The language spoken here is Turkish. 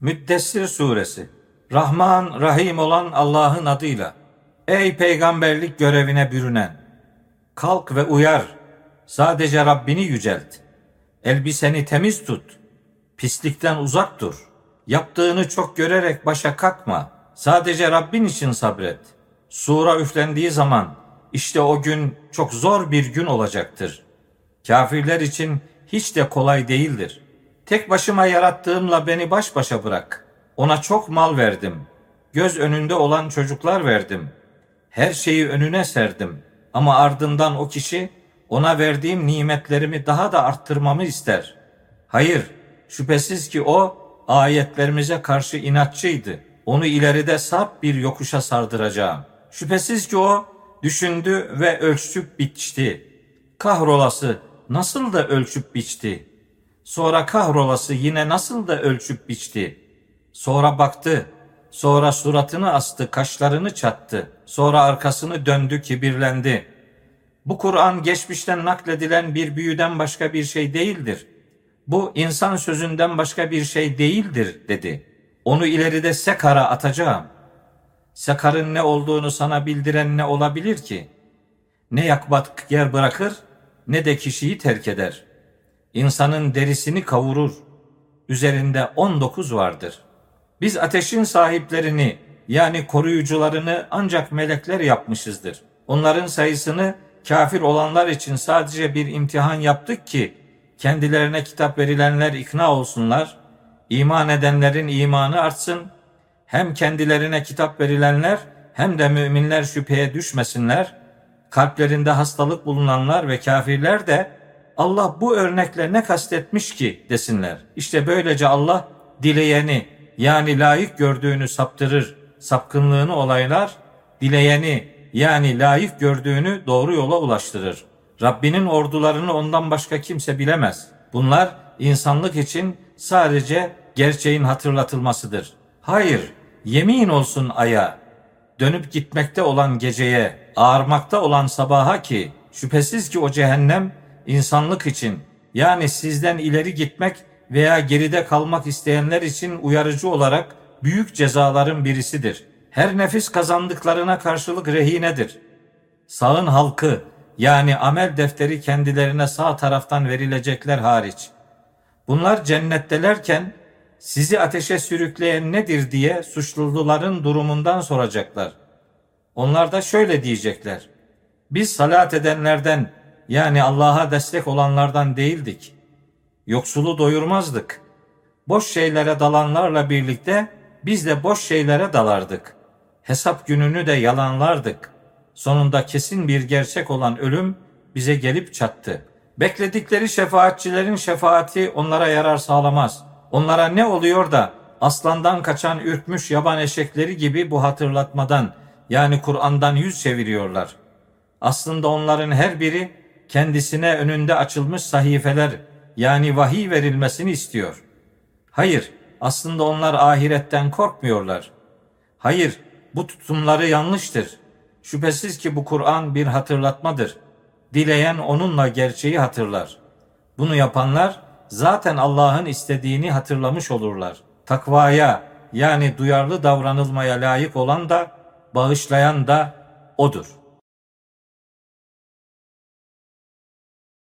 Müddessir Suresi. Rahman, Rahim olan Allah'ın adıyla. Ey peygamberlik görevine bürünen! Kalk ve uyar. Sadece Rabbini yücelt. Elbiseni temiz tut. Pislikten uzak dur. Yaptığını çok görerek başa kalkma. Sadece Rabbin için sabret. Sura üflendiği zaman işte o gün çok zor bir gün olacaktır. Kafirler için hiç de kolay değildir. Tek başıma yarattığımla beni baş başa bırak. Ona çok mal verdim. Göz önünde olan çocuklar verdim. Her şeyi önüne serdim. Ama ardından o kişi ona verdiğim nimetlerimi daha da arttırmamı ister. Hayır, şüphesiz ki o ayetlerimize karşı inatçıydı. Onu ileride sarp bir yokuşa sardıracağım. Şüphesiz ki o düşündü ve ölçüp biçti. Kahrolası nasıl da ölçüp biçti. Sonra kahrolası yine nasıl da ölçüp biçti. Sonra baktı, sonra suratını astı, kaşlarını çattı. Sonra arkasını döndü, kibirlendi. Bu Kur'an geçmişten nakledilen bir büyüden başka bir şey değildir. Bu insan sözünden başka bir şey değildir dedi. Onu ileride Sekar'a atacağım. Sekar'ın ne olduğunu sana bildiren ne olabilir ki? Ne yakbat yer bırakır ne de kişiyi terk eder. İnsanın derisini kavurur. Üzerinde 19 vardır. Biz ateşin sahiplerini yani koruyucularını ancak melekler yapmışızdır. Onların sayısını kafir olanlar için sadece bir imtihan yaptık ki kendilerine kitap verilenler ikna olsunlar, iman edenlerin imanı artsın, hem kendilerine kitap verilenler hem de müminler şüpheye düşmesinler, kalplerinde hastalık bulunanlar ve kafirler de Allah bu örnekle ne kastetmiş ki desinler. İşte böylece Allah dileyeni yani layık gördüğünü saptırır, sapkınlığını olaylar, dileyeni yani layık gördüğünü doğru yola ulaştırır. Rabbinin ordularını ondan başka kimse bilemez. Bunlar insanlık için sadece gerçeğin hatırlatılmasıdır. Hayır, yemin olsun aya, dönüp gitmekte olan geceye, ağarmakta olan sabaha ki şüphesiz ki o cehennem insanlık için yani sizden ileri gitmek veya geride kalmak isteyenler için uyarıcı olarak büyük cezaların birisidir. Her nefis kazandıklarına karşılık rehinedir. Sağın halkı yani amel defteri kendilerine sağ taraftan verilecekler hariç. Bunlar cennettelerken sizi ateşe sürükleyen nedir diye suçluların durumundan soracaklar. Onlar da şöyle diyecekler. Biz salat edenlerden yani Allah'a destek olanlardan değildik. Yoksulu doyurmazdık. Boş şeylere dalanlarla birlikte biz de boş şeylere dalardık. Hesap gününü de yalanlardık. Sonunda kesin bir gerçek olan ölüm bize gelip çattı. Bekledikleri şefaatçilerin şefaati onlara yarar sağlamaz. Onlara ne oluyor da aslandan kaçan ürkmüş yaban eşekleri gibi bu hatırlatmadan yani Kur'an'dan yüz çeviriyorlar. Aslında onların her biri kendisine önünde açılmış sahifeler yani vahiy verilmesini istiyor. Hayır, aslında onlar ahiretten korkmuyorlar. Hayır, bu tutumları yanlıştır. Şüphesiz ki bu Kur'an bir hatırlatmadır. Dileyen onunla gerçeği hatırlar. Bunu yapanlar zaten Allah'ın istediğini hatırlamış olurlar. Takvaya yani duyarlı davranılmaya layık olan da bağışlayan da O'dur.